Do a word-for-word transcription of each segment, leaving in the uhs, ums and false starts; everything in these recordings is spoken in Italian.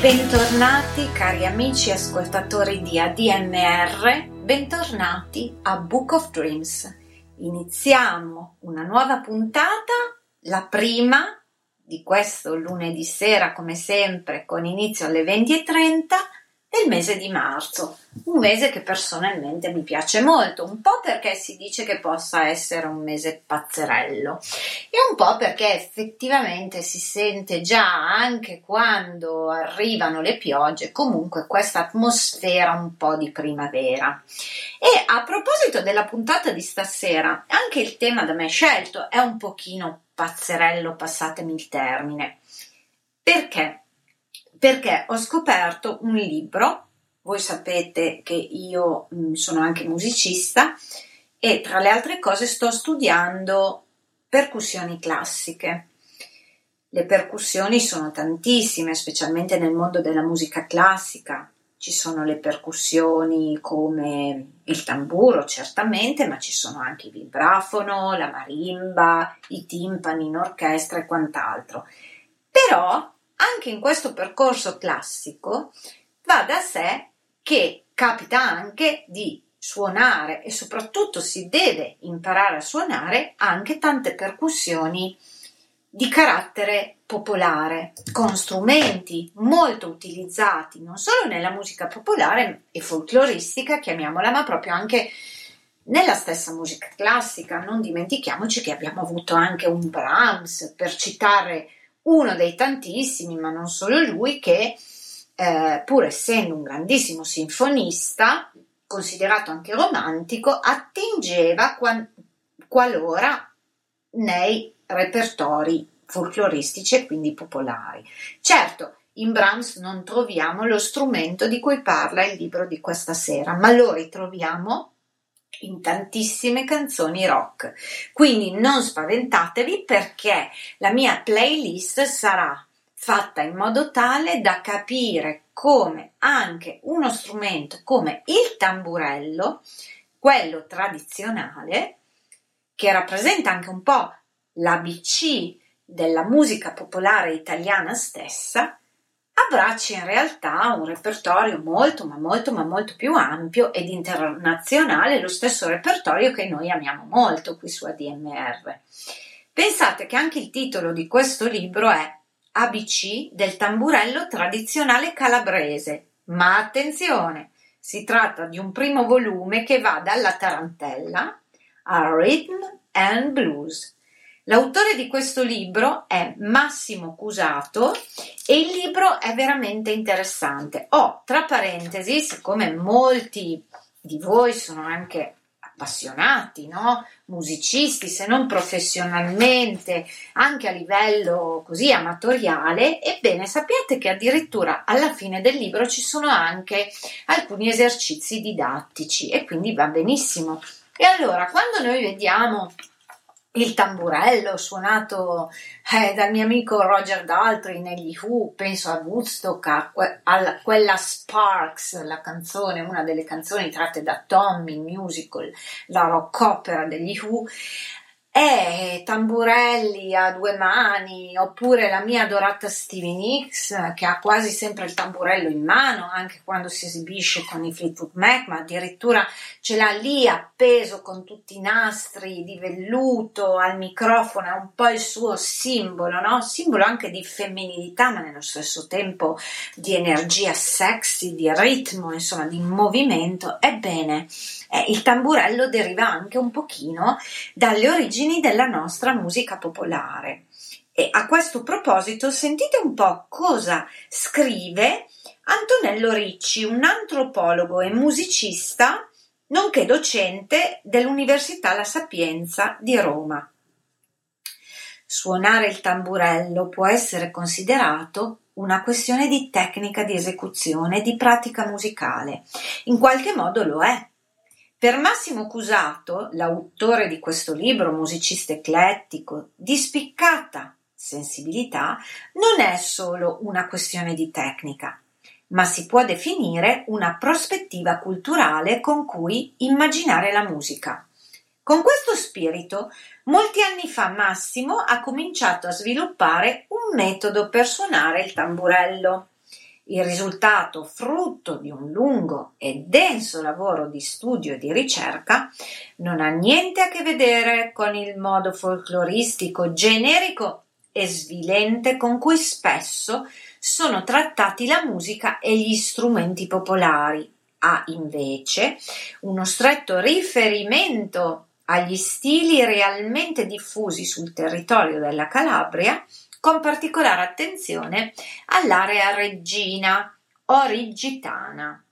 Bentornati cari amici ascoltatori di A D M R, bentornati a Book of Dreams. Iniziamo una nuova puntata, la prima di questo lunedì sera, come sempre, con inizio alle venti e trenta del mese di marzo. Un mese che personalmente mi piace molto, un po' perché si dice che possa essere un mese pazzerello e un po' perché effettivamente si sente già, anche quando arrivano le piogge, comunque questa atmosfera un po' di primavera. E a proposito della puntata di stasera, anche il tema da me scelto è un pochino pazzerello, passatemi il termine. Perché? Perché ho scoperto un libro, voi sapete che io sono anche musicista e tra le altre cose sto studiando percussioni classiche. Le percussioni sono tantissime, specialmente nel mondo della musica classica. Ci sono le percussioni come il tamburo, certamente, ma ci sono anche il vibrafono, la marimba, i timpani in orchestra e quant'altro. Però anche in questo percorso classico va da sé che capita anche di suonare e soprattutto si deve imparare a suonare anche tante percussioni di carattere popolare, con strumenti molto utilizzati non solo nella musica popolare e folcloristica, chiamiamola, ma proprio anche nella stessa musica classica. Non dimentichiamoci che abbiamo avuto anche un Brahms, per citare uno dei tantissimi, ma non solo lui, che eh, pur essendo un grandissimo sinfonista, considerato anche romantico, attingeva qual- qualora nei repertori folcloristici e quindi popolari. Certo, in Brahms non troviamo lo strumento di cui parla il libro di questa sera, ma lo ritroviamo in tantissime canzoni rock, quindi non spaventatevi perché la mia playlist sarà fatta in modo tale da capire come anche uno strumento come il tamburello, quello tradizionale, che rappresenta anche un po' l'A B C della musica popolare italiana stessa, abbraccia in realtà un repertorio molto ma molto ma molto più ampio ed internazionale, lo stesso repertorio che noi amiamo molto qui su A D M R. Pensate che anche il titolo di questo libro è A B C del tamburello tradizionale calabrese, ma attenzione, si tratta di un primo volume che va dalla tarantella al rhythm and blues. L'autore di questo libro è Massimo Cusato e il libro è veramente interessante. Oh, tra parentesi, siccome molti di voi sono anche appassionati, no? Musicisti, se non professionalmente, anche a livello così amatoriale, ebbene sappiate che addirittura alla fine del libro ci sono anche alcuni esercizi didattici e quindi va benissimo. E allora, quando noi vediamo il tamburello suonato eh, dal mio amico Roger Daltrey negli Who, penso a Woodstock, a, que- a quella Sparks, la canzone, una delle canzoni tratte da Tommy, musical, la rock opera degli Who, e tamburelli a due mani, oppure la mia adorata Stevie Nicks, che ha quasi sempre il tamburello in mano anche quando si esibisce con i Fleetwood Mac, ma addirittura ce l'ha lì appeso con tutti i nastri di velluto al microfono, è un po' il suo simbolo, no? Simbolo anche di femminilità, ma nello stesso tempo di energia sexy, di ritmo, insomma di movimento. Ebbene, eh, il tamburello deriva anche un pochino dalle origini della nostra musica popolare e a questo proposito sentite un po' cosa scrive Antonello Ricci, un antropologo e musicista nonché docente dell'Università La Sapienza di Roma. Suonare il tamburello può essere considerato una questione di tecnica di esecuzione e di pratica musicale, in qualche modo lo è. Per Massimo Cusato, l'autore di questo libro, musicista eclettico, di spiccata sensibilità, non è solo una questione di tecnica, ma si può definire una prospettiva culturale con cui immaginare la musica. Con questo spirito, molti anni fa Massimo ha cominciato a sviluppare un metodo per suonare il tamburello. Il risultato, frutto di un lungo e denso lavoro di studio e di ricerca, non ha niente a che vedere con il modo folcloristico, generico e svilente con cui spesso sono trattati la musica e gli strumenti popolari. Ha invece uno stretto riferimento agli stili realmente diffusi sul territorio della Calabria, con particolare attenzione all'area reggina o rigitana.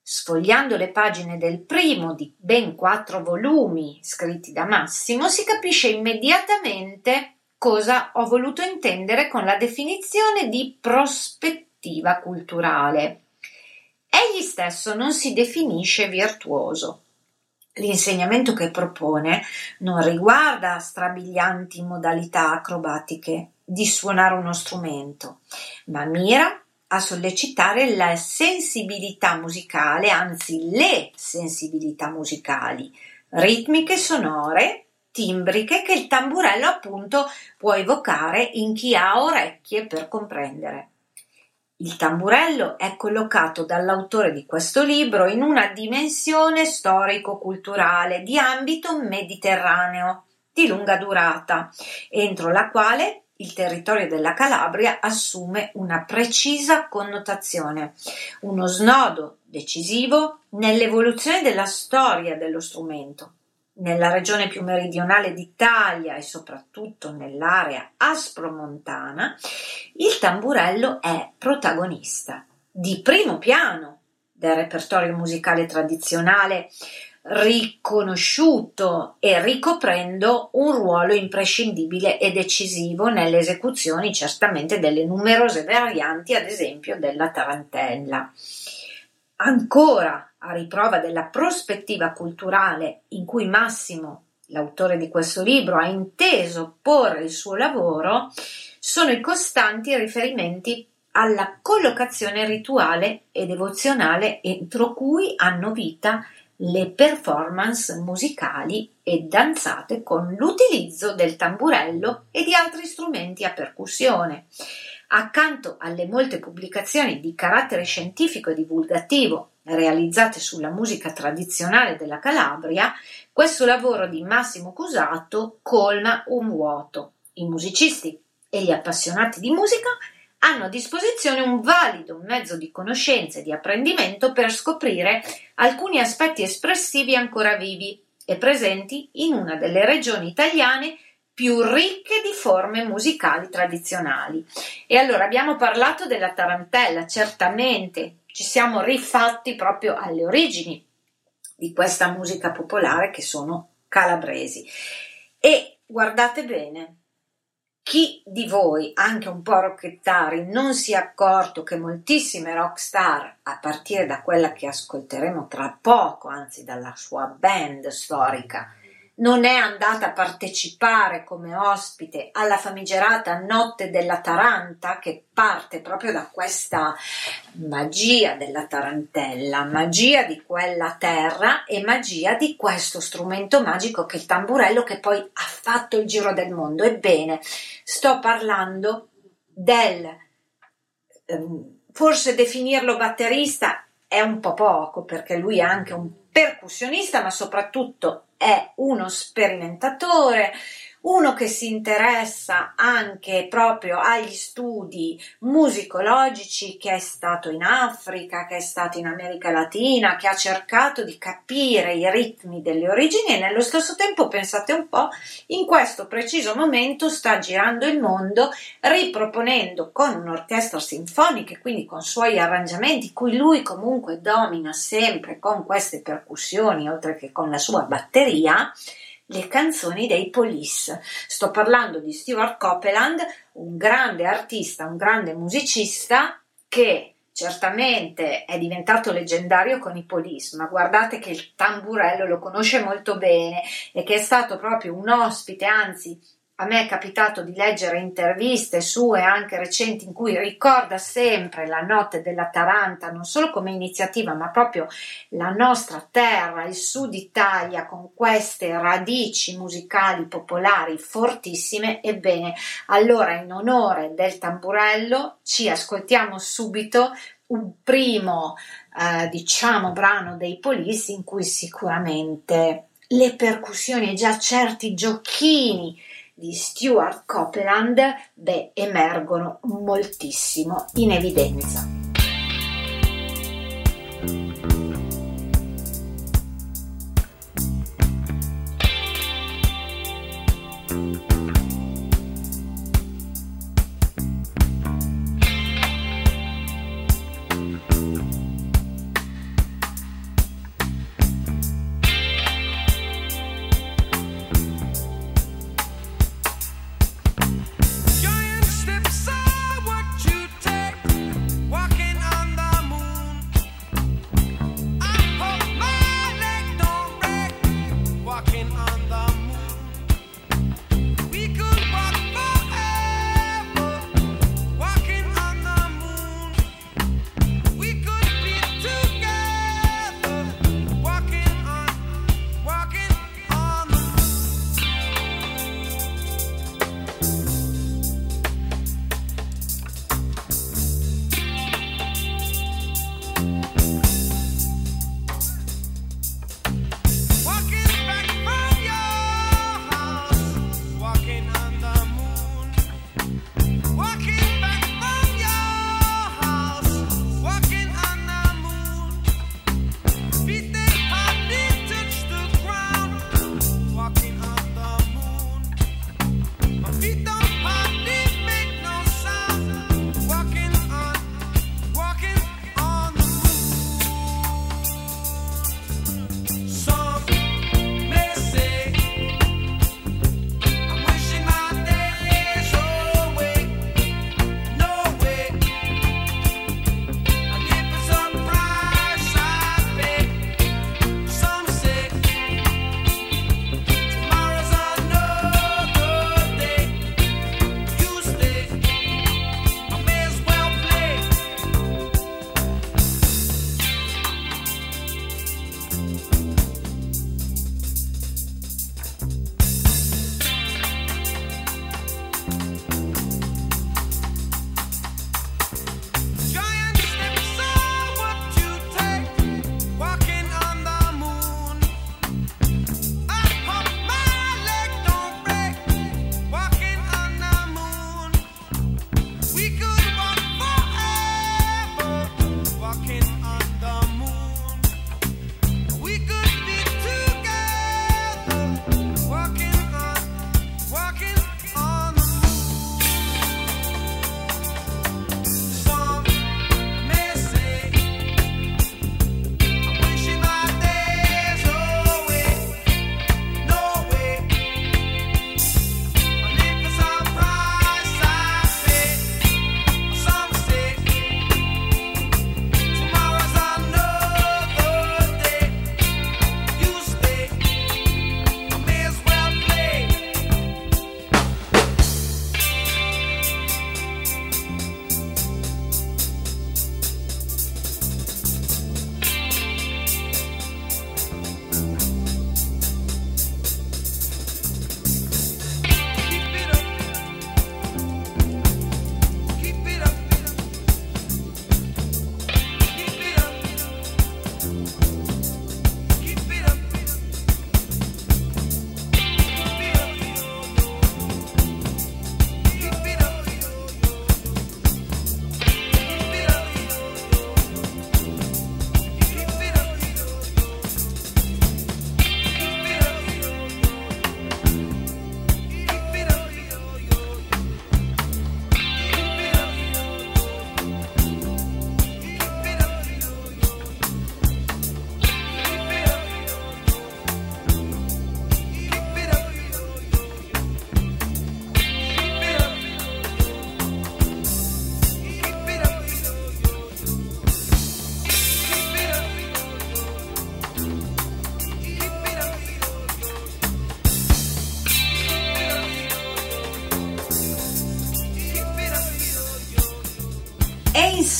Sfogliando le pagine del primo di ben quattro volumi scritti da Massimo, si capisce immediatamente cosa ho voluto intendere con la definizione di prospettiva culturale. Egli stesso non si definisce virtuoso. L'insegnamento che propone non riguarda strabilianti modalità acrobatiche di suonare uno strumento, ma mira a sollecitare la sensibilità musicale, anzi le sensibilità musicali, ritmiche, sonore, timbriche che il tamburello appunto può evocare in chi ha orecchie per comprendere. Il tamburello è collocato dall'autore di questo libro in una dimensione storico-culturale di ambito mediterraneo di lunga durata, entro la quale il territorio della Calabria assume una precisa connotazione, uno snodo decisivo nell'evoluzione della storia dello strumento. Nella regione più meridionale d'Italia e soprattutto nell'area aspromontana, il tamburello è protagonista di primo piano del repertorio musicale tradizionale, riconosciuto e ricoprendo un ruolo imprescindibile e decisivo nelle esecuzioni certamente delle numerose varianti, ad esempio della tarantella. Ancora a riprova della prospettiva culturale in cui Massimo, l'autore di questo libro, ha inteso porre il suo lavoro, sono i costanti riferimenti alla collocazione rituale e devozionale entro cui hanno vita le performance musicali e danzate con l'utilizzo del tamburello e di altri strumenti a percussione. Accanto alle molte pubblicazioni di carattere scientifico e divulgativo realizzate sulla musica tradizionale della Calabria, questo lavoro di Massimo Cusato colma un vuoto. I musicisti e gli appassionati di musica hanno a disposizione un valido mezzo di conoscenza e di apprendimento per scoprire alcuni aspetti espressivi ancora vivi e presenti in una delle regioni italiane più ricche di forme musicali tradizionali. E allora abbiamo parlato della tarantella, certamente ci siamo rifatti proprio alle origini di questa musica popolare che sono calabresi. E guardate bene, chi di voi, anche un po' rocchettari, non si è accorto che moltissime rockstar, a partire da quella che ascolteremo tra poco, anzi dalla sua band storica, non è andata a partecipare come ospite alla famigerata Notte della Taranta, che parte proprio da questa magia della tarantella, magia di quella terra e magia di questo strumento magico che è il tamburello, che poi ha fatto il giro del mondo. Ebbene, sto parlando del, forse definirlo batterista è un po' poco, perché lui è anche un percussionista, ma soprattutto è uno sperimentatore, uno che si interessa anche proprio agli studi musicologici, che è stato in Africa, che è stato in America Latina, che ha cercato di capire i ritmi delle origini e nello stesso tempo, pensate un po', in questo preciso momento sta girando il mondo riproponendo con un'orchestra sinfonica e quindi con suoi arrangiamenti, cui lui comunque domina sempre con queste percussioni oltre che con la sua batteria, le canzoni dei Police. Sto parlando di Stuart Copeland, un grande artista, un grande musicista che certamente è diventato leggendario con i Police, ma guardate che il tamburello lo conosce molto bene e che è stato proprio un ospite, anzi A me è capitato di leggere interviste sue anche recenti in cui ricorda sempre la Notte della Taranta, non solo come iniziativa, ma proprio la nostra terra, il Sud Italia, con queste radici musicali popolari fortissime. Ebbene, allora in onore del tamburello ci ascoltiamo subito un primo, eh, diciamo, brano dei Police in cui sicuramente le percussioni e già certi giochini di Stuart Copeland, beh, emergono moltissimo in evidenza. Walk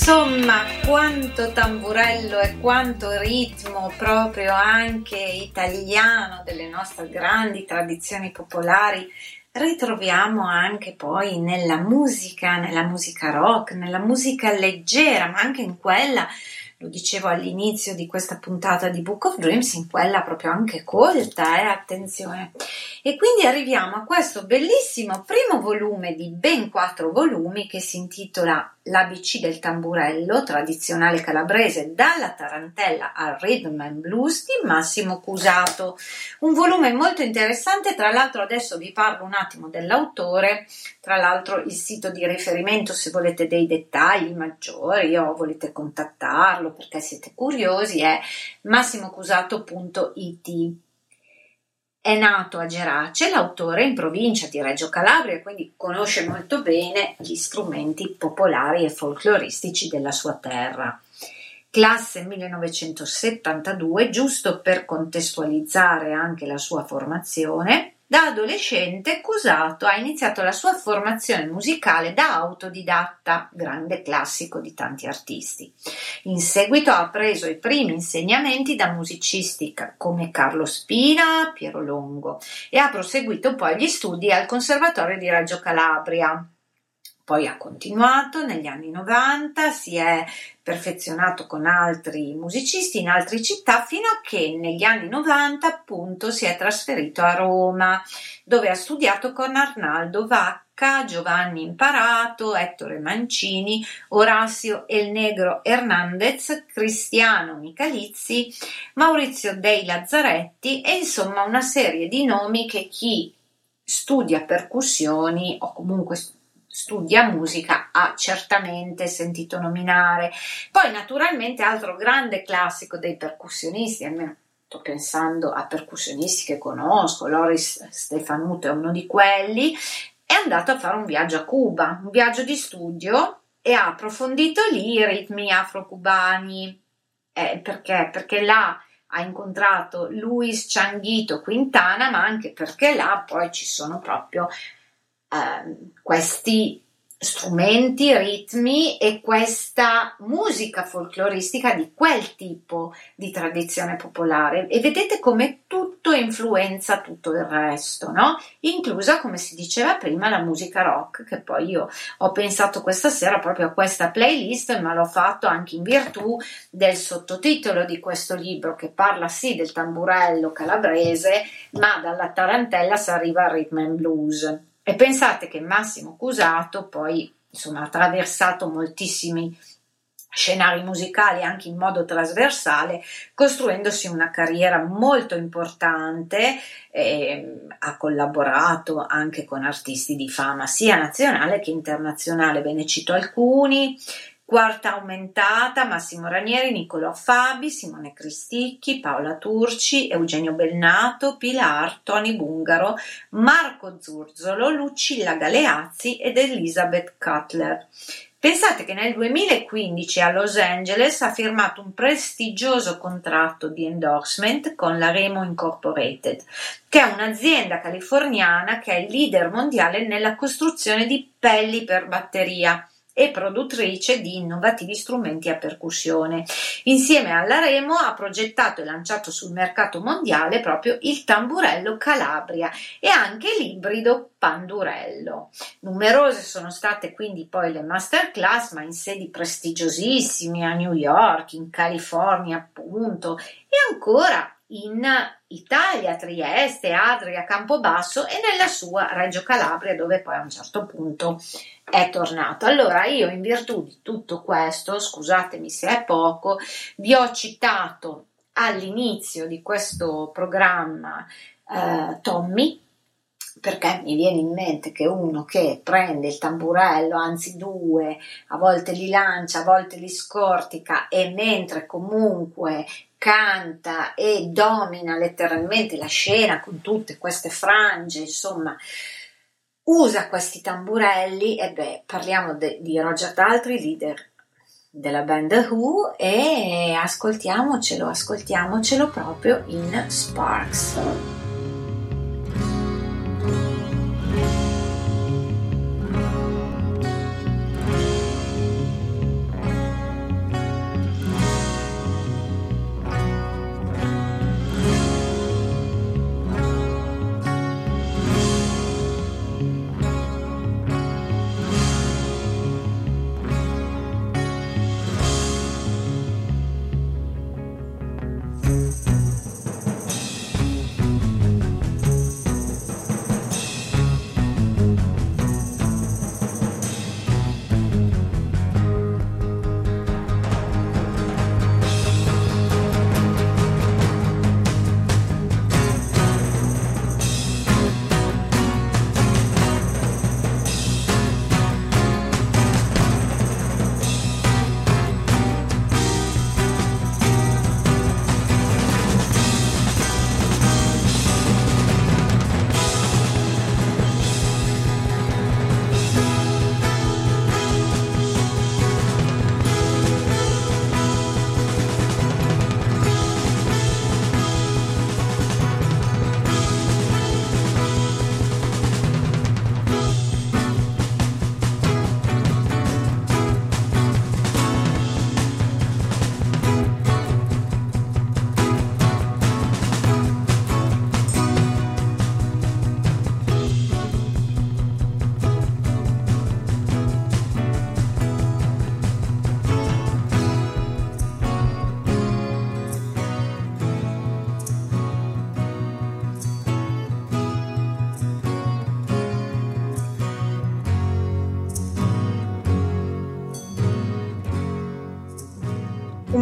Insomma, quanto tamburello e quanto ritmo proprio anche italiano delle nostre grandi tradizioni popolari ritroviamo anche poi nella musica, nella musica rock, nella musica leggera, ma anche in quella, lo dicevo all'inizio di questa puntata di Book of Dreams, in quella proprio anche colta, eh, attenzione. E quindi arriviamo a questo bellissimo primo volume di ben quattro volumi che si intitola L'A B C del tamburello, tradizionale calabrese, dalla tarantella al rhythm and blues di Massimo Cusato. Un volume molto interessante, tra l'altro adesso vi parlo un attimo dell'autore, tra l'altro il sito di riferimento se volete dei dettagli maggiori o volete contattarlo perché siete curiosi è massimo cusato punto it. È nato a Gerace, l'autore in provincia di Reggio Calabria, quindi conosce molto bene gli strumenti popolari e folcloristici della sua terra. Classe millenovecentosettantadue, giusto per contestualizzare anche la sua formazione, da adolescente Cusato ha iniziato la sua formazione musicale da autodidatta, grande classico di tanti artisti. In seguito ha preso i primi insegnamenti da musicisti come Carlo Spina, Piero Longo e ha proseguito poi gli studi al Conservatorio di Reggio Calabria. Poi ha continuato negli anni novanta, si è perfezionato con altri musicisti in altre città fino a che negli anni novanta appunto si è trasferito a Roma, dove ha studiato con Arnaldo Vacca, Giovanni Imparato, Ettore Mancini, Horacio El Negro Hernandez, Cristiano Micalizzi, Maurizio Dei Lazzaretti e insomma una serie di nomi che chi studia percussioni o comunque studia musica ha certamente sentito nominare. Poi naturalmente altro grande classico dei percussionisti, almeno sto pensando a percussionisti che conosco, Loris Stefanuto è uno di quelli, è andato a fare un viaggio a Cuba, un viaggio di studio, e ha approfondito lì i ritmi afro-cubani. Eh, perché? Perché là ha incontrato Luis Changuito Quintana, ma anche perché là poi ci sono proprio Uh, questi strumenti, ritmi e questa musica folcloristica di quel tipo di tradizione popolare, e vedete come tutto influenza tutto il resto, no? Inclusa, come si diceva prima, la musica rock, che poi io ho pensato questa sera proprio a questa playlist, ma l'ho fatto anche in virtù del sottotitolo di questo libro che parla sì del tamburello calabrese, ma dalla tarantella si arriva al rhythm and blues. E pensate che Massimo Cusato poi insomma ha attraversato moltissimi scenari musicali anche in modo trasversale, costruendosi una carriera molto importante, eh, ha collaborato anche con artisti di fama sia nazionale che internazionale, ve ne cito alcuni: Quarta Aumentata, Massimo Ranieri, Niccolò Fabi, Simone Cristicchi, Paola Turci, Eugenio Belnato, Pilar, Tony Bungaro, Marco Zurzolo, Lucilla Galeazzi ed Elizabeth Cutler. Pensate che nel duemilaquindici a Los Angeles ha firmato un prestigioso contratto di endorsement con la Remo Incorporated, che è un'azienda californiana che è leader mondiale nella costruzione di pelli per batteria e produttrice di innovativi strumenti a percussione. Insieme alla Remo ha progettato e lanciato sul mercato mondiale proprio il tamburello Calabria e anche l'ibrido pandurello. Numerose sono state quindi poi le masterclass, ma in sedi prestigiosissime a New York, in California appunto, e ancora in Italia, Trieste, Adria, Campobasso e nella sua Reggio Calabria, dove poi a un certo punto è tornato. Allora io, in virtù di tutto questo, scusatemi se è poco, vi ho citato all'inizio di questo programma eh, Tommy, perché mi viene in mente che uno che prende il tamburello, anzi due, a volte li lancia, a volte li scortica, e mentre comunque canta e domina letteralmente la scena con tutte queste frange, insomma, usa questi tamburelli, e beh, parliamo de, di Roger Daltrey, leader della band The Who, e ascoltiamocelo, ascoltiamocelo proprio in Sparks.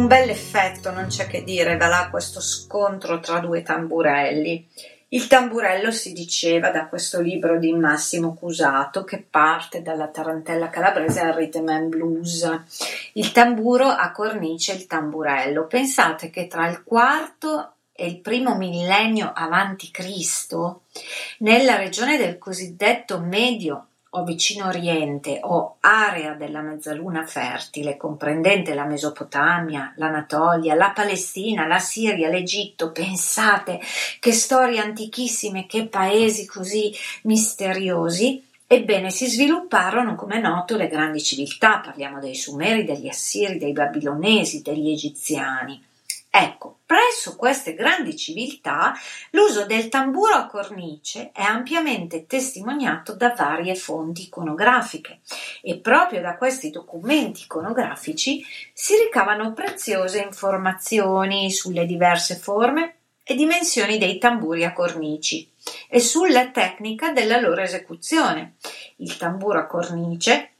bel effetto, non c'è che dire, da là questo scontro tra due tamburelli. Il tamburello, si diceva, da questo libro di Massimo Cusato che parte dalla tarantella calabrese al rhythm and blues. Il tamburo a cornice, il tamburello. Pensate che tra il quarto e il primo millennio avanti Cristo, nella regione del cosiddetto Medio o Vicino Oriente o area della mezzaluna fertile, comprendente la Mesopotamia, l'Anatolia, la Palestina, la Siria, l'Egitto, pensate che storie antichissime, che paesi così misteriosi, ebbene si svilupparono, come è noto, le grandi civiltà, parliamo dei Sumeri, degli Assiri, dei Babilonesi, degli Egiziani. Ecco, presso queste grandi civiltà l'uso del tamburo a cornice è ampiamente testimoniato da varie fonti iconografiche e proprio da questi documenti iconografici si ricavano preziose informazioni sulle diverse forme e dimensioni dei tamburi a cornici e sulla tecnica della loro esecuzione. Il tamburo a cornice,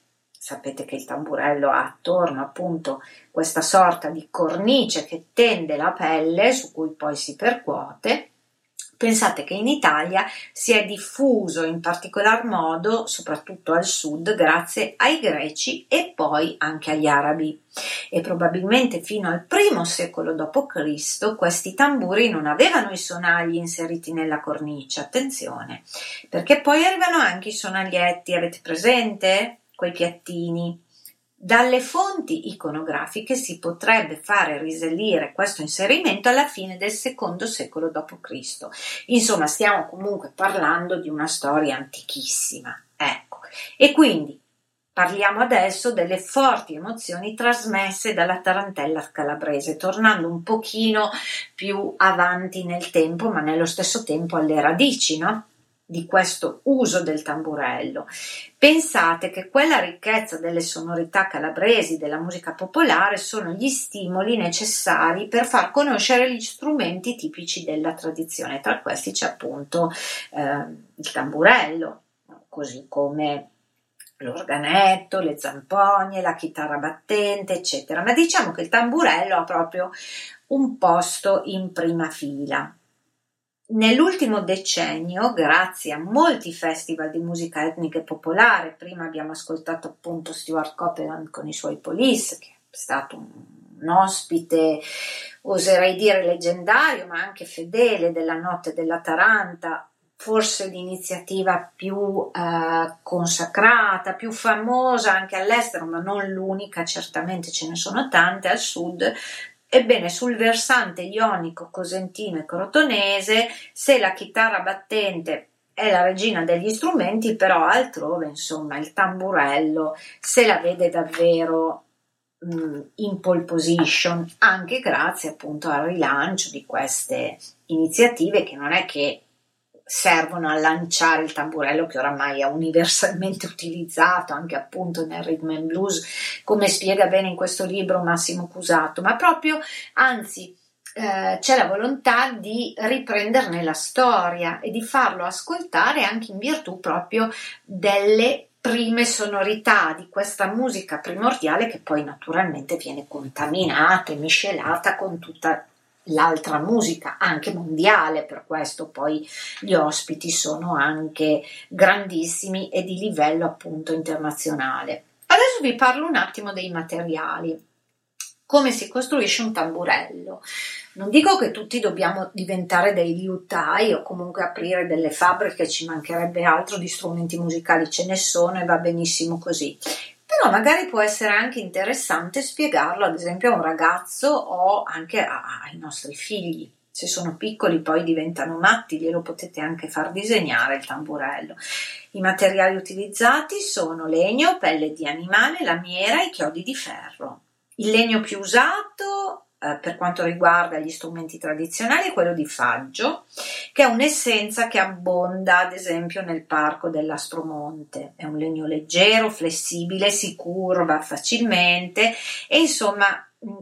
sapete che il tamburello ha attorno appunto questa sorta di cornice che tende la pelle su cui poi si percuote, pensate che in Italia si è diffuso in particolar modo, soprattutto al sud, grazie ai greci e poi anche agli arabi. E probabilmente fino al primo secolo dopo Cristo questi tamburi non avevano i sonagli inseriti nella cornice, attenzione, perché poi arrivano anche i sonaglietti, avete presente? Quei piattini. Dalle fonti iconografiche si potrebbe fare risalire questo inserimento alla fine del secondo secolo dopo Cristo. Insomma, stiamo comunque parlando di una storia antichissima. Ecco. E quindi parliamo adesso delle forti emozioni trasmesse dalla tarantella calabrese, tornando un pochino più avanti nel tempo, ma nello stesso tempo alle radici, no? Di questo uso del tamburello. Pensate che quella ricchezza delle sonorità calabresi, della musica popolare, sono gli stimoli necessari per far conoscere gli strumenti tipici della tradizione. Tra questi c'è appunto eh, il tamburello, così come l'organetto, le zampogne, la chitarra battente, eccetera. Ma diciamo che il tamburello ha proprio un posto in prima fila. Nell'ultimo decennio, grazie a molti festival di musica etnica e popolare, prima abbiamo ascoltato appunto Stuart Copeland con i suoi Police, che è stato un, un ospite, oserei dire leggendario, ma anche fedele della Notte della Taranta, forse l'iniziativa più eh, consacrata, più famosa anche all'estero, ma non l'unica, certamente ce ne sono tante al sud. Ebbene, sul versante ionico, cosentino e crotonese, se la chitarra battente è la regina degli strumenti, però altrove, insomma, il tamburello se la vede davvero mh, in pole position, anche grazie appunto al rilancio di queste iniziative che non è che servono a lanciare il tamburello, che oramai è universalmente utilizzato anche appunto nel rhythm and blues, come spiega bene in questo libro Massimo Cusato, ma proprio, anzi, eh, c'è la volontà di riprenderne la storia e di farlo ascoltare anche in virtù proprio delle prime sonorità di questa musica primordiale, che poi naturalmente viene contaminata e miscelata con tutta l'altra musica, anche mondiale. Per questo poi gli ospiti sono anche grandissimi e di livello appunto internazionale. Adesso vi parlo un attimo dei materiali, come si costruisce un tamburello. Non dico che tutti dobbiamo diventare dei liutai o comunque aprire delle fabbriche, ci mancherebbe altro, di strumenti musicali ce ne sono e va benissimo così. Però magari può essere anche interessante spiegarlo ad esempio a un ragazzo o anche ai nostri figli. Se sono piccoli poi diventano matti, glielo potete anche far disegnare il tamburello. I materiali utilizzati sono legno, pelle di animale, lamiera e chiodi di ferro. Il legno più usato eh, per quanto riguarda gli strumenti tradizionali è quello di faggio, che è un'essenza che abbonda ad esempio nel parco dell'Aspromonte. È un legno leggero, flessibile, si curva facilmente e insomma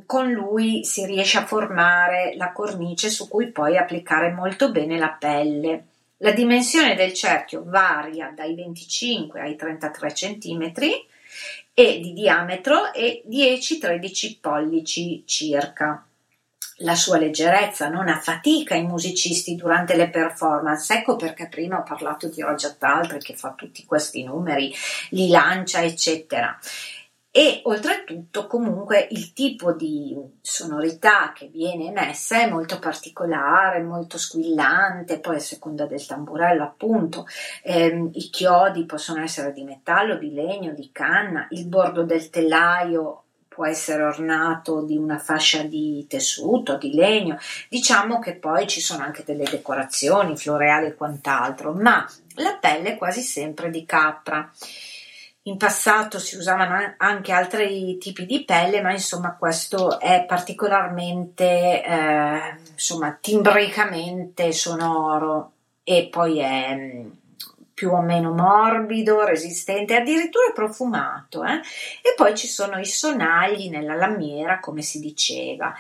con lui si riesce a formare la cornice su cui poi applicare molto bene la pelle. La dimensione del cerchio varia dai venticinque ai trentatré centimetri e di diametro e dieci tredici pollici circa. La sua leggerezza non affatica i musicisti durante le performance, ecco perché prima ho parlato di Roger Daltrey che fa tutti questi numeri, li lancia eccetera. E oltretutto comunque il tipo di sonorità che viene emessa è molto particolare, molto squillante, poi a seconda del tamburello appunto, ehm, i chiodi possono essere di metallo, di legno, di canna, il bordo del telaio può essere ornato di una fascia di tessuto, di legno, diciamo che poi ci sono anche delle decorazioni, floreali e quant'altro, ma la pelle è quasi sempre di capra. In passato si usavano anche altri tipi di pelle, ma insomma questo è particolarmente, eh, insomma, timbricamente sonoro e poi è più o meno morbido, resistente, addirittura profumato. Eh? E poi ci sono i sonagli nella lamiera, come si diceva.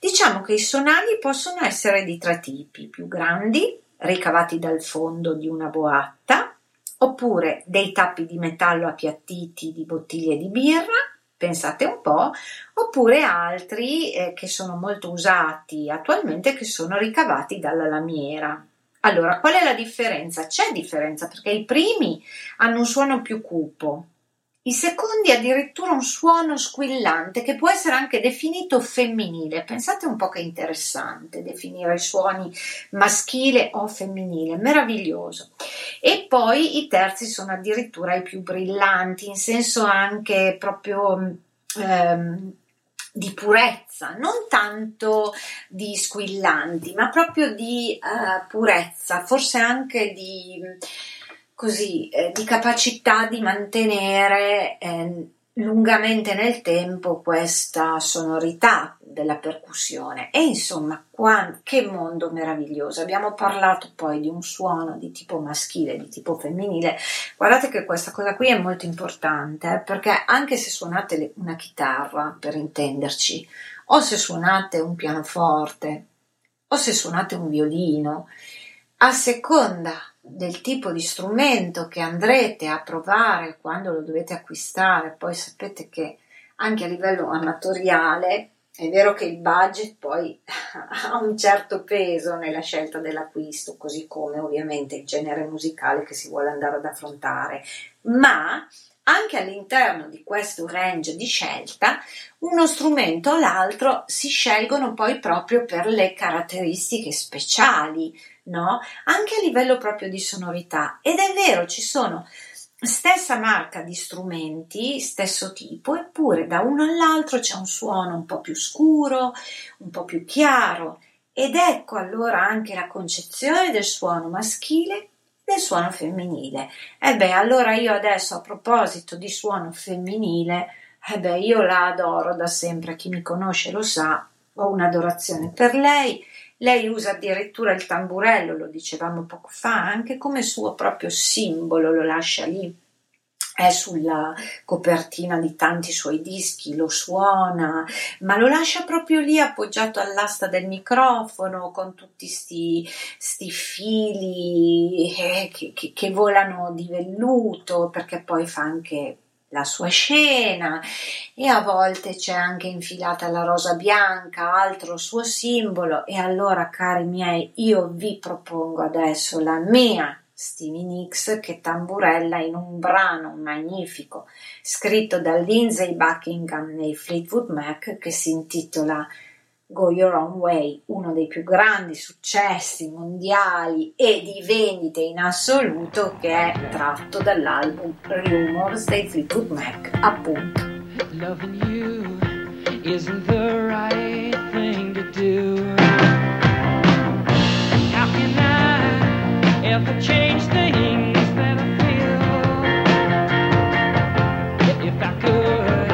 Diciamo che i sonagli possono essere di tre tipi, più grandi, ricavati dal fondo di una boatta, oppure dei tappi di metallo appiattiti di bottiglie di birra, pensate un po', oppure altri eh, che sono molto usati attualmente che sono ricavati dalla lamiera. Allora, qual è la differenza? C'è differenza perché i primi hanno un suono più cupo, i secondi addirittura un suono squillante che può essere anche definito femminile. Pensate un po' che interessante definire i suoni maschile o femminile, meraviglioso. E poi i terzi sono addirittura i più brillanti, in senso anche proprio ehm, di purezza, non tanto di squillanti, ma proprio di eh, purezza, forse anche di... così, eh, di capacità di mantenere eh, lungamente nel tempo questa sonorità della percussione. E insomma, qua, che mondo meraviglioso! Abbiamo parlato poi di un suono di tipo maschile, di tipo femminile. Guardate che questa cosa qui è molto importante, eh, perché anche se suonate le, una chitarra, per intenderci, o se suonate un pianoforte, o se suonate un violino, a seconda del tipo di strumento che andrete a provare quando lo dovete acquistare, poi sapete che anche a livello amatoriale è vero che il budget poi ha un certo peso nella scelta dell'acquisto, così come ovviamente il genere musicale che si vuole andare ad affrontare, ma anche all'interno di questo range di scelta uno strumento o l'altro si scelgono poi proprio per le caratteristiche speciali, no? Anche a livello proprio di sonorità. Ed è vero, ci sono stessa marca di strumenti, stesso tipo, eppure da uno all'altro c'è un suono un po' più scuro, un po' più chiaro, ed ecco allora anche la concezione del suono maschile e del suono femminile. E beh, allora io adesso, a proposito di suono femminile, e beh, io la adoro da sempre, chi mi conosce lo sa, ho un'adorazione per lei. Lei usa addirittura il tamburello, lo dicevamo poco fa, anche come suo proprio simbolo, lo lascia lì, è sulla copertina di tanti suoi dischi, lo suona, ma lo lascia proprio lì appoggiato all'asta del microfono con tutti sti, sti fili eh, che, che, che volano di velluto, perché poi fa anche la sua scena e a volte c'è anche infilata la rosa bianca, altro suo simbolo. E allora, cari miei, io vi propongo adesso la mia Stevie Nicks che tamburella in un brano magnifico scritto da Lindsey Buckingham nei Fleetwood Mac che si intitola Go Your Own Way, uno dei più grandi successi mondiali e di vendite in assoluto, che è tratto dall'album Rumors dei Fleetwood Mac, appunto. Loving you isn't the right thing to do. How can I ever change things that I feel? If I could,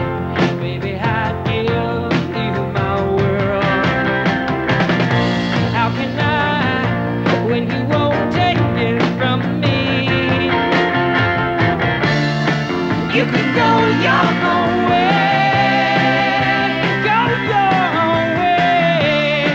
you can go your own way, go your own way.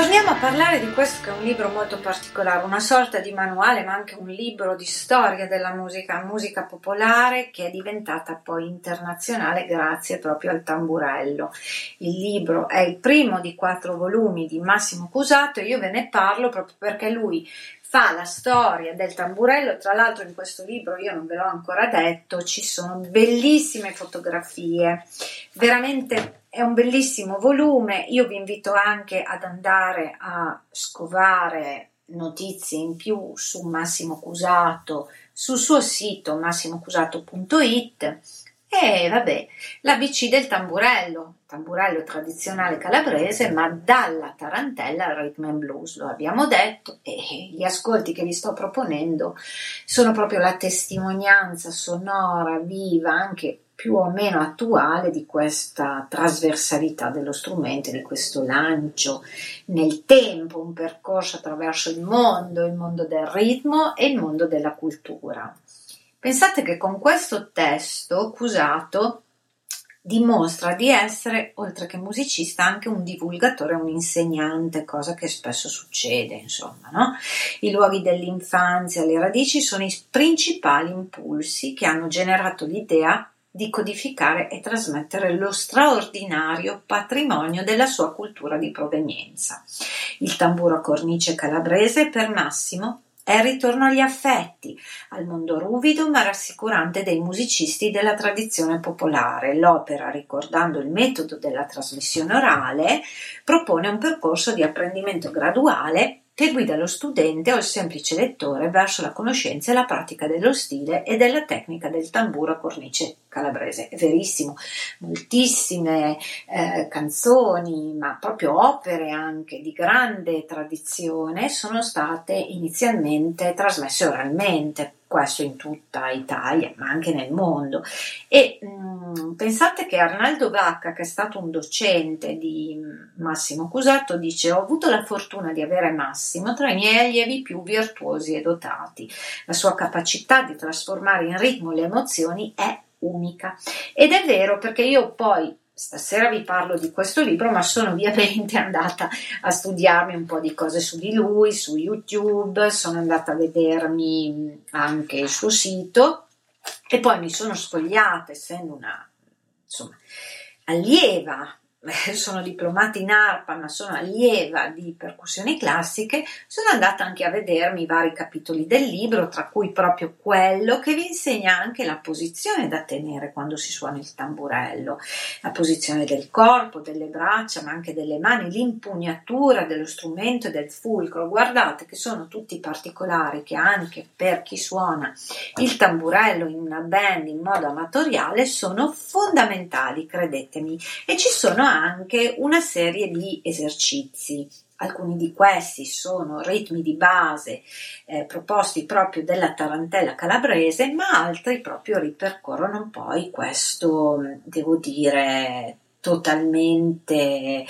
Torniamo a parlare di questo che è un libro molto particolare, una sorta di manuale ma anche un libro di storia della musica, musica popolare che è diventata poi internazionale grazie proprio al tamburello. Il libro è il primo di quattro volumi di Massimo Cusato e io ve ne parlo proprio perché lui fa la storia del tamburello. Tra l'altro in questo libro, io non ve l'ho ancora detto, ci sono bellissime fotografie, veramente è un bellissimo volume. Io vi invito anche ad andare a scovare notizie in più su Massimo Cusato, sul suo sito massimo cusato punto it. E vabbè, la B C del tamburello, tamburello tradizionale calabrese, ma dalla tarantella al rhythm and blues, lo abbiamo detto, e gli ascolti che vi sto proponendo sono proprio la testimonianza sonora, viva, anche più o meno attuale, di questa trasversalità dello strumento, di questo lancio nel tempo, un percorso attraverso il mondo, il mondo del ritmo e il mondo della cultura. Pensate che con questo testo Cusato dimostra di essere, oltre che musicista, anche un divulgatore, un insegnante, cosa che spesso succede, insomma, no? I luoghi dell'infanzia, le radici sono i principali impulsi che hanno generato l'idea di codificare e trasmettere lo straordinario patrimonio della sua cultura di provenienza. Il tamburo a cornice calabrese per Massimo è il ritorno agli affetti, al mondo ruvido ma rassicurante dei musicisti della tradizione popolare. L'opera, ricordando il metodo della trasmissione orale, propone un percorso di apprendimento graduale che guida lo studente o il semplice lettore verso la conoscenza e la pratica dello stile e della tecnica del tamburo a cornice calabrese. È verissimo, moltissime eh, canzoni, ma proprio opere anche di grande tradizione, sono state inizialmente trasmesse oralmente, questo in tutta Italia ma anche nel mondo. E mh, pensate che Arnaldo Vacca, che è stato un docente di Massimo Cusato, dice: ho avuto la fortuna di avere Massimo tra i miei allievi più virtuosi e dotati. La sua capacità di trasformare in ritmo le emozioni è unica. Ed è vero, perché io poi stasera vi parlo di questo libro, ma sono ovviamente andata a studiarmi un po' di cose su di lui, su YouTube, sono andata a vedermi anche il suo sito e poi mi sono sfogliata, essendo una, insomma, allieva, sono diplomata in arpa ma sono allieva di percussioni classiche, sono andata anche a vedermi i vari capitoli del libro, tra cui proprio quello che vi insegna anche la posizione da tenere quando si suona il tamburello, la posizione del corpo, delle braccia ma anche delle mani, l'impugnatura dello strumento e del fulcro. Guardate che sono tutti particolari che anche per chi suona il tamburello in una band in modo amatoriale sono fondamentali, credetemi. E ci sono anche una serie di esercizi, alcuni di questi sono ritmi di base eh, proposti proprio dalla tarantella calabrese, ma altri proprio ripercorrono poi questo, devo dire, totalmente eh,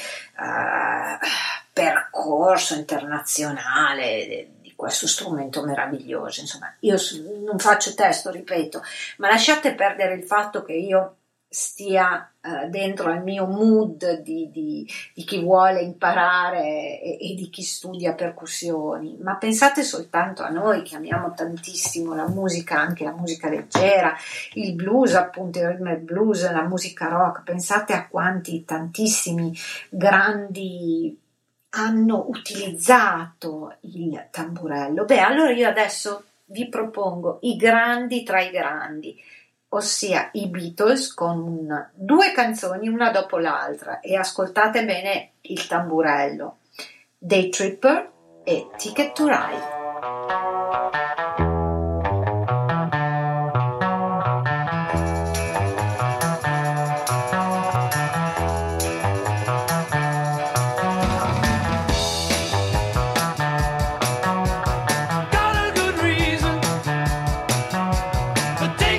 percorso internazionale di questo strumento meraviglioso. Insomma, io non faccio testo, ripeto, ma lasciate perdere il fatto che io stia uh, dentro al mio mood di, di, di chi vuole imparare e, e di chi studia percussioni, ma pensate soltanto a noi che amiamo tantissimo la musica, anche la musica leggera, il blues, appunto il rhythm and blues, la musica rock. Pensate a quanti tantissimi grandi hanno utilizzato il tamburello. Beh, allora io adesso vi propongo i grandi tra i grandi, ossia i Beatles, con una, due canzoni una dopo l'altra, e ascoltate bene il tamburello: Day Tripper e Ticket to Ride. Day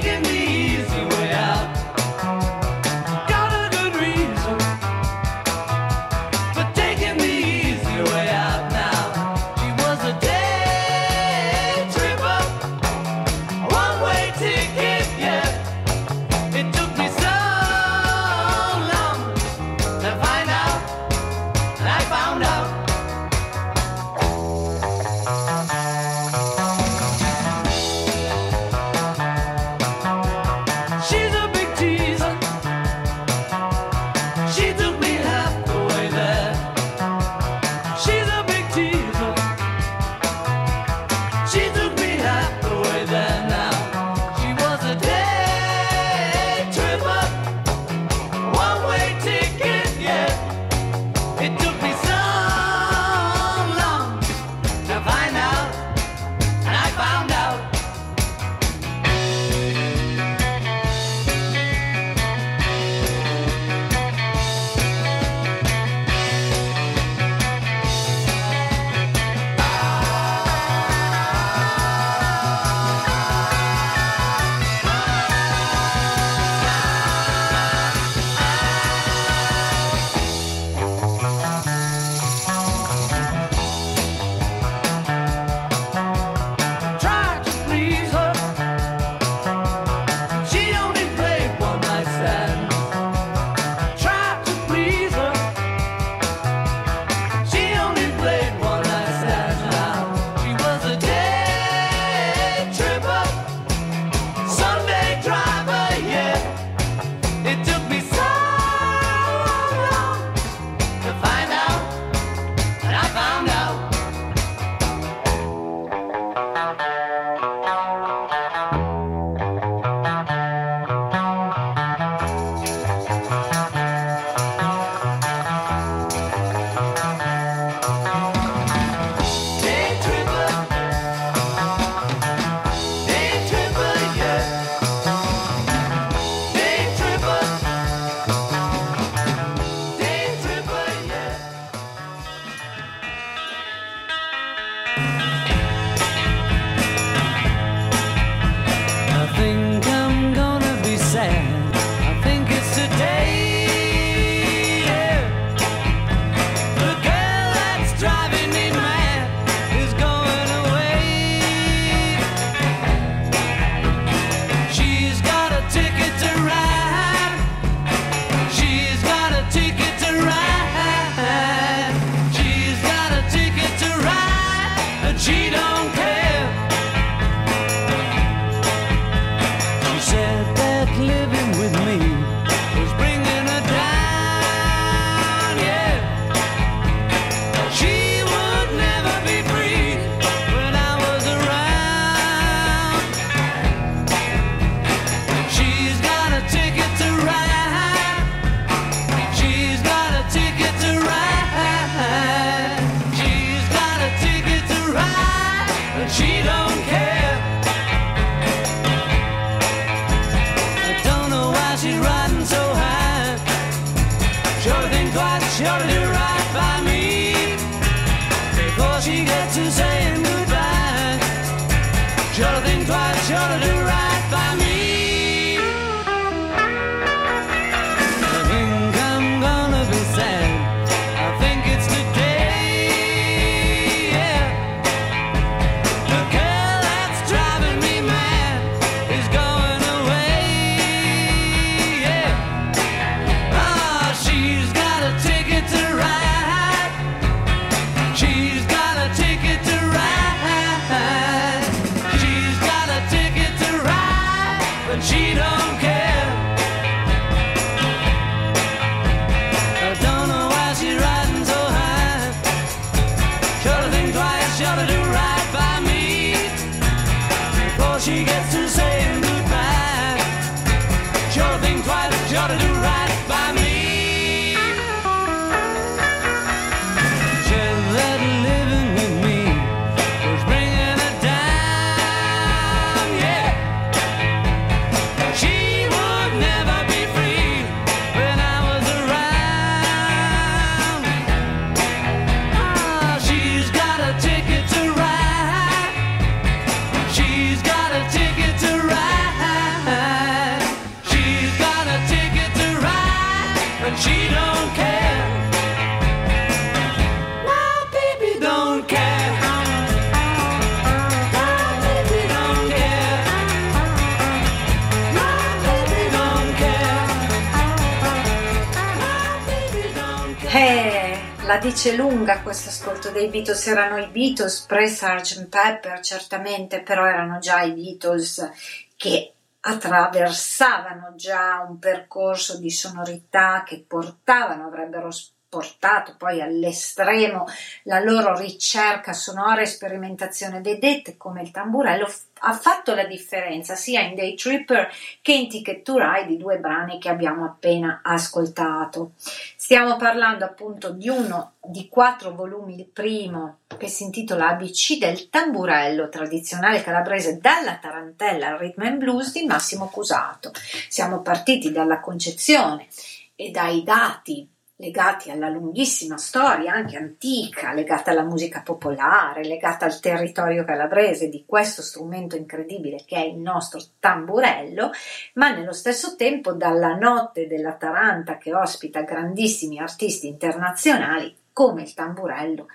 Eh, la dice lunga questo ascolto dei Beatles. Erano i Beatles pre-Sergeant Pepper, certamente, però erano già i Beatles che attraversavano già un percorso di sonorità che portavano, avrebbero portato poi all'estremo la loro ricerca sonora e sperimentazione dei detti, come il tamburello ha fatto la differenza sia in Day Tripper che in Ticket to Ride, i due brani che abbiamo appena ascoltato. Stiamo parlando appunto di uno di quattro volumi, il primo che si intitola A B C del tamburello tradizionale calabrese dalla tarantella al rhythm and blues di Massimo Cusato. Siamo partiti dalla concezione e dai dati legati alla lunghissima storia, anche antica, legata alla musica popolare, legata al territorio calabrese di questo strumento incredibile che è il nostro tamburello, ma nello stesso tempo dalla Notte della Taranta, che ospita grandissimi artisti internazionali, come il tamburello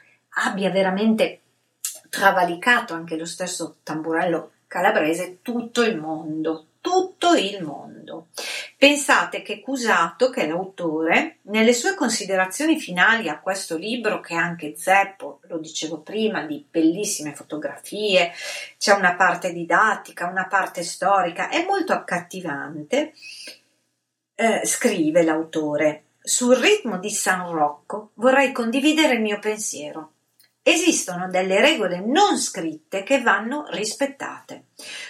abbia veramente travalicato, anche lo stesso tamburello calabrese, tutto il mondo, tutto il mondo. Pensate che Cusato, che è l'autore, nelle sue considerazioni finali a questo libro, che è anche zeppo, lo dicevo prima, di bellissime fotografie, c'è una parte didattica, una parte storica, è molto accattivante, eh, scrive l'autore: «Sul ritmo di San Rocco vorrei condividere il mio pensiero. Esistono delle regole non scritte che vanno rispettate.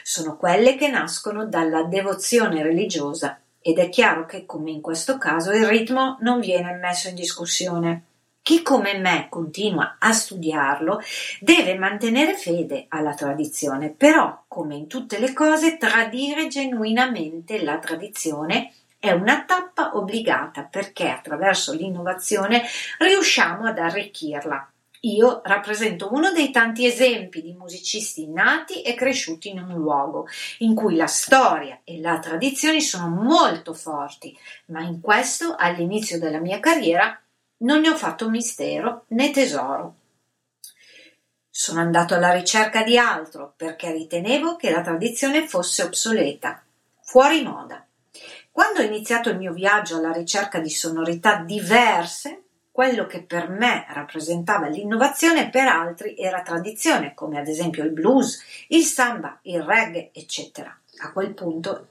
Sono quelle che nascono dalla devozione religiosa. Ed è chiaro che, come in questo caso, il ritmo non viene messo in discussione. Chi come me continua a studiarlo deve mantenere fede alla tradizione, però, come in tutte le cose, tradire genuinamente la tradizione è una tappa obbligata, perché attraverso l'innovazione riusciamo ad arricchirla. Io rappresento uno dei tanti esempi di musicisti nati e cresciuti in un luogo in cui la storia e la tradizione sono molto forti, ma in questo all'inizio della mia carriera non ne ho fatto mistero né tesoro. Sono andato alla ricerca di altro perché ritenevo che la tradizione fosse obsoleta, fuori moda. Quando ho iniziato il mio viaggio alla ricerca di sonorità diverse, quello che per me rappresentava l'innovazione per altri era tradizione, come ad esempio il blues, il samba, il reggae, eccetera. A quel punto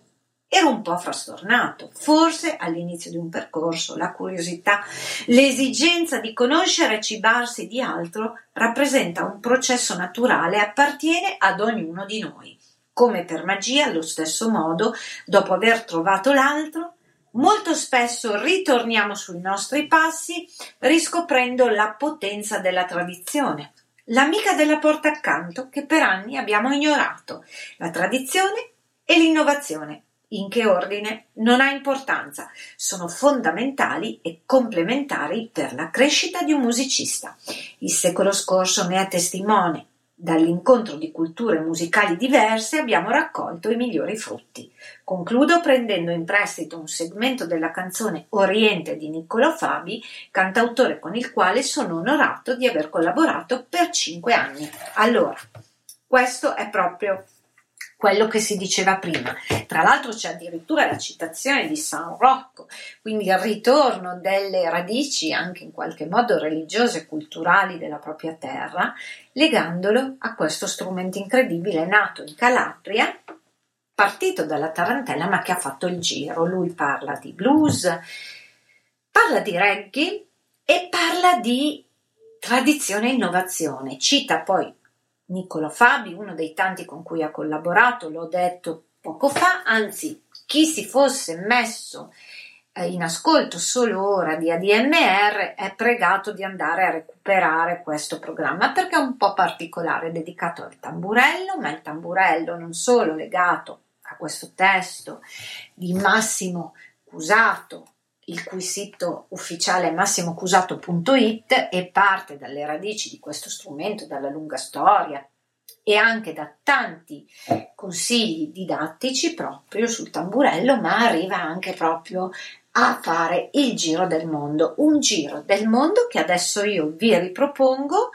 ero un po' frastornato, forse all'inizio di un percorso la curiosità, l'esigenza di conoscere e cibarsi di altro rappresenta un processo naturale e appartiene ad ognuno di noi. Come per magia, allo stesso modo, dopo aver trovato l'altro, molto spesso ritorniamo sui nostri passi riscoprendo la potenza della tradizione, l'amica della porta accanto che per anni abbiamo ignorato. La tradizione e l'innovazione, in che ordine, non ha importanza, sono fondamentali e complementari per la crescita di un musicista. Il secolo scorso ne è testimone. Dall'incontro di culture musicali diverse abbiamo raccolto i migliori frutti. Concludo prendendo in prestito un segmento della canzone Oriente di Niccolò Fabi, cantautore con il quale sono onorato di aver collaborato per cinque anni. Allora, questo è proprio quello che si diceva prima. Tra l'altro c'è addirittura la citazione di San Rocco, quindi il ritorno delle radici anche in qualche modo religiose e culturali della propria terra, legandolo a questo strumento incredibile nato in Calabria, partito dalla tarantella ma che ha fatto il giro. Lui parla di blues, parla di reggae e parla di tradizione e innovazione. Cita poi Niccolò Fabi, uno dei tanti con cui ha collaborato, l'ho detto poco fa, anzi chi si fosse messo in ascolto solo ora di A D M R è pregato di andare a recuperare questo programma, perché è un po' particolare, è dedicato al tamburello, ma il tamburello non solo legato a questo testo di Massimo Cusato, il cui sito ufficiale è massimo cusato punto it, e parte dalle radici di questo strumento, dalla lunga storia e anche da tanti consigli didattici proprio sul tamburello, ma arriva anche proprio a fare il giro del mondo, un giro del mondo che adesso io vi ripropongo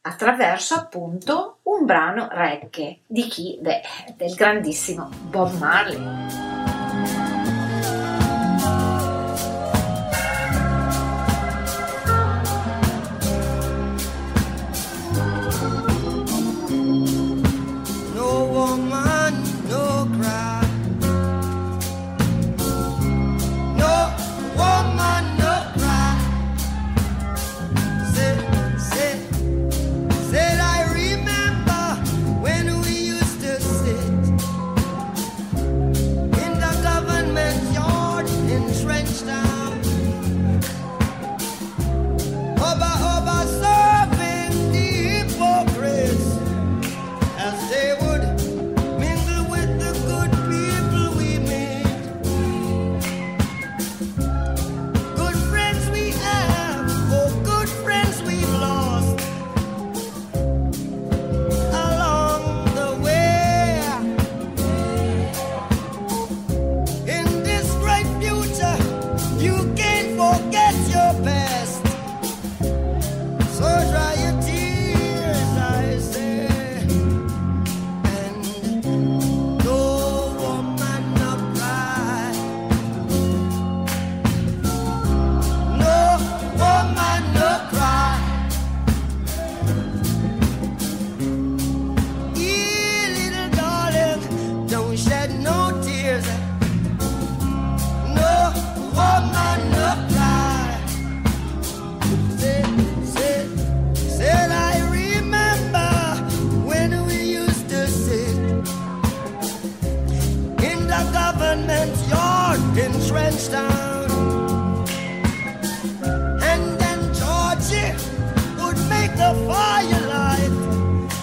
attraverso appunto un brano reggae di chi? Beh, del grandissimo Bob Marley.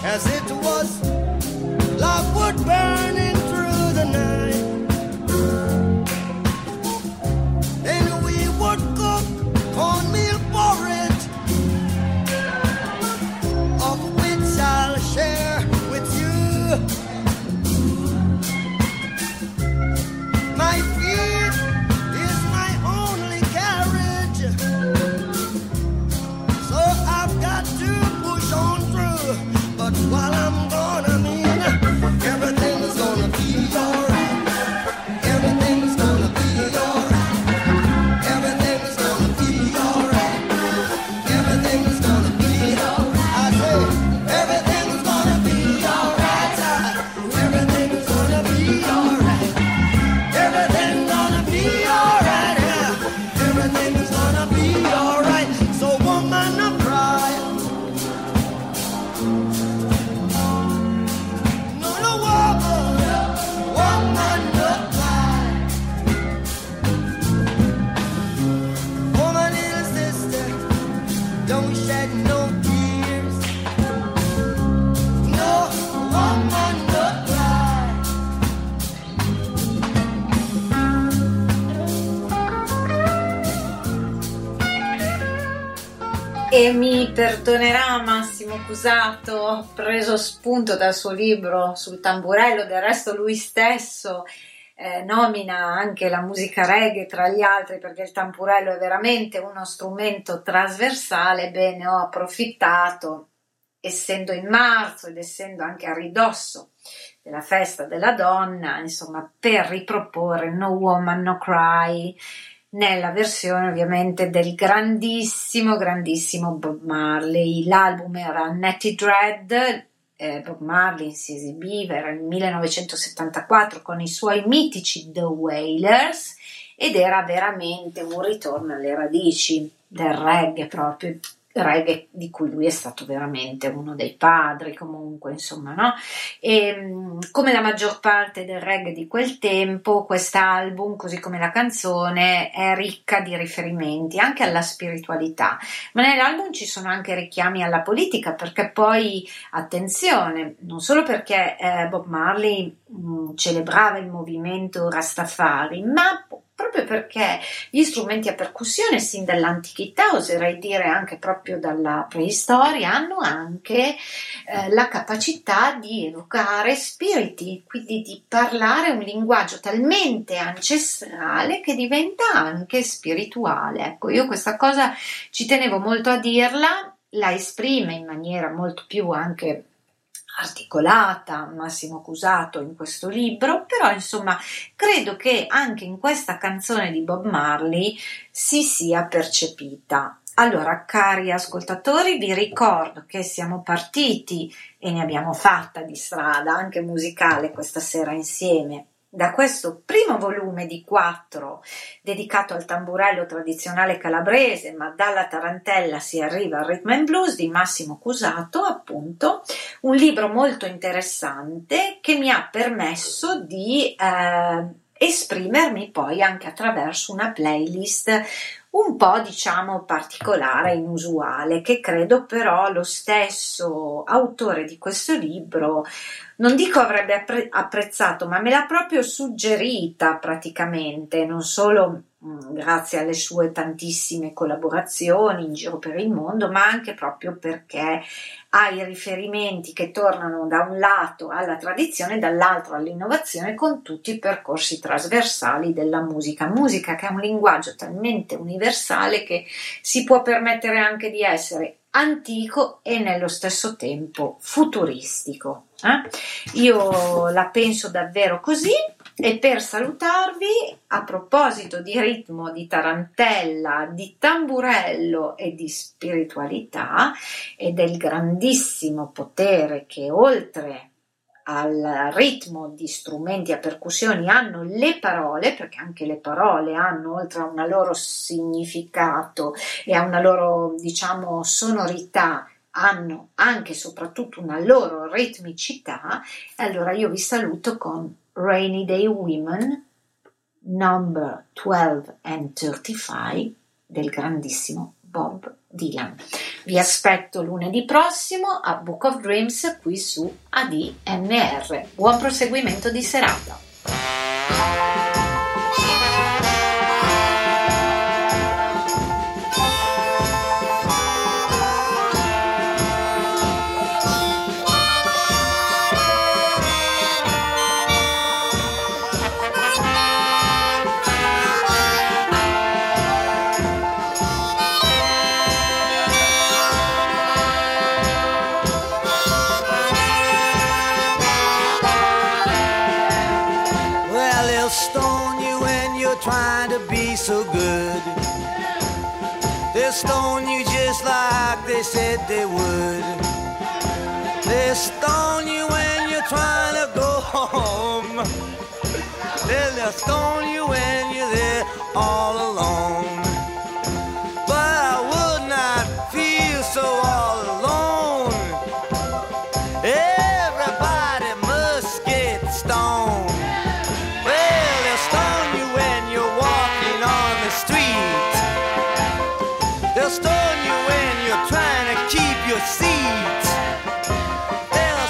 as it was. Love would burn in through the night, and we would cook cornmeal porridge, of which I'll share with you. My feet is my only carriage, so I've got to push on through. But while I'm gone, I mean, everything's gonna be alright. Everything's gonna be alright. Everything's gonna be alright. Everything's gonna be alright. I say, everything's gonna be alright. Everything's gonna be alright. Everything's gonna be alright. Yeah. Everything's gonna be alright. So woman, I'm crying. No, no, woman, woman, no cry. Oh, my little sister, don't shed no tears. No, woman, no cry. E mi perdonerà Massimo Cusato, ho preso spunto dal suo libro Sul tamburello, del resto lui stesso eh, nomina anche la musica reggae tra gli altri, perché il tamburello è veramente uno strumento trasversale. Bene, ho approfittato, essendo in marzo ed essendo anche a ridosso della festa della donna, insomma, per riproporre No Woman No Cry nella versione ovviamente del grandissimo, grandissimo Bob Marley. L'album era Natty Dread, eh, Bob Marley si esibiva, era nel millenovecentosettantaquattro con i suoi mitici The Wailers, ed era veramente un ritorno alle radici del reggae, proprio reggae di cui lui è stato veramente uno dei padri, comunque, insomma, no? E come la maggior parte del reggae di quel tempo, quest'album, così come la canzone, è ricca di riferimenti anche alla spiritualità, ma nell'album ci sono anche richiami alla politica, perché poi, attenzione, non solo perché eh, Bob Marley mh, celebrava il movimento Rastafari, ma proprio perché gli strumenti a percussione, sin dall'antichità, oserei dire anche proprio dalla preistoria, hanno anche eh, la capacità di evocare spiriti, quindi di parlare un linguaggio talmente ancestrale che diventa anche spirituale. Ecco, io questa cosa ci tenevo molto a dirla, la esprime in maniera molto più anche articolata Massimo Cusato in questo libro, però insomma credo che anche in questa canzone di Bob Marley si sia percepita. Allora, cari ascoltatori, vi ricordo che siamo partiti e ne abbiamo fatta di strada anche musicale questa sera insieme, da questo primo volume di quattro dedicato al tamburello tradizionale calabrese, ma dalla tarantella si arriva al rhythm and blues di Massimo Cusato, appunto, un libro molto interessante che mi ha permesso di eh, esprimermi poi anche attraverso una playlist un po', diciamo, particolare, inusuale, che credo però lo stesso autore di questo libro, non dico avrebbe appre- apprezzato, ma me l'ha proprio suggerita praticamente, non solo mh, grazie alle sue tantissime collaborazioni in giro per il mondo, ma anche proprio perché ha i riferimenti che tornano da un lato alla tradizione e dall'altro all'innovazione, con tutti i percorsi trasversali della musica, musica che è un linguaggio talmente universale che si può permettere anche di essere antico e nello stesso tempo futuristico. Eh? Io la penso davvero così, e per salutarvi, a proposito di ritmo, di tarantella, di tamburello e di spiritualità e del grandissimo potere che oltre al ritmo di strumenti a percussioni hanno le parole, perché anche le parole hanno, oltre a una loro significato e a una loro, diciamo, sonorità, hanno anche e soprattutto una loro ritmicità. Allora io vi saluto con Rainy Day Women, number twelve and thirty-five del grandissimo Bob Dylan. Vi aspetto lunedì prossimo a Book of Dreams qui su A D M R. Buon proseguimento di serata. So good. They'll stone you just like they said they would. They'll stone you when you're trying to go home. They'll stone you when you're there all alone. But I would not feel so all alone. Everybody must get stoned. They'll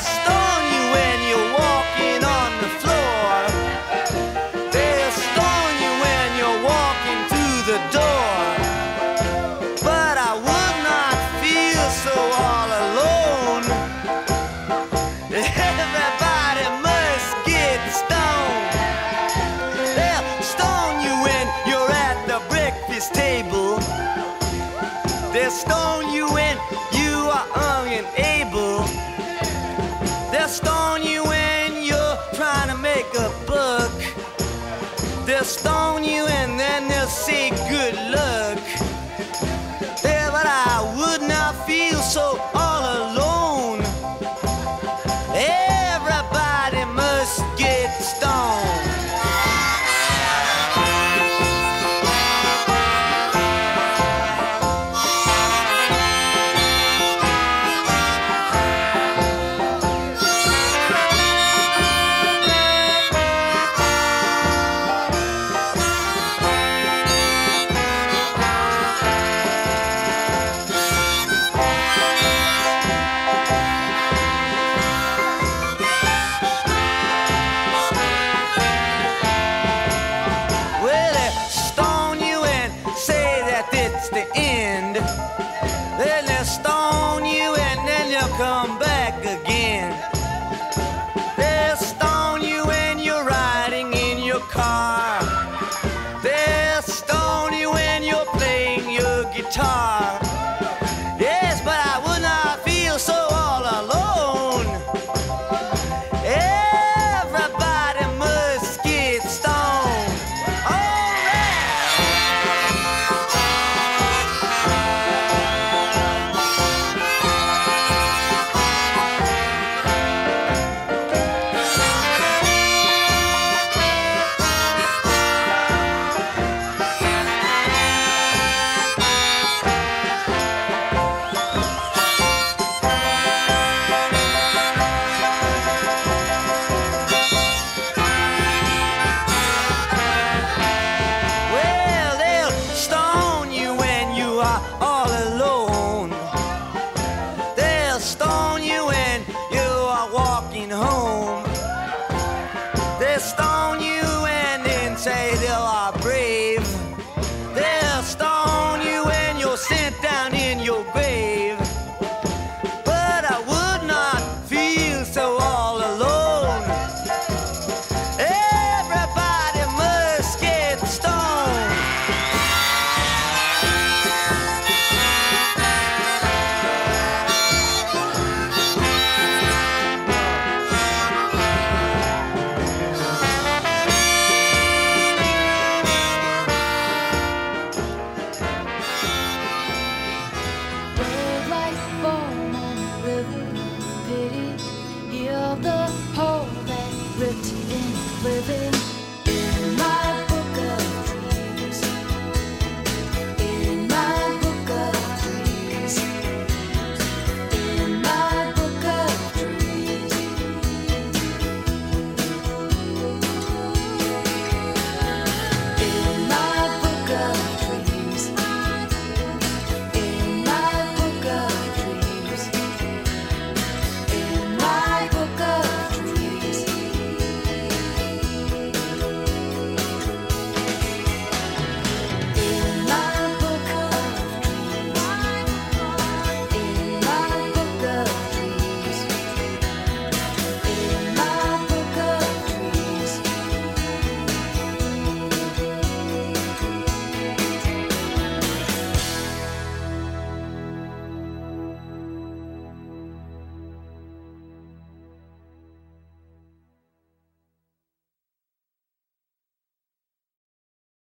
stone you and then they'll say good luck. Yeah, but I would not feel so all alone. Everybody must get stoned. Let's start.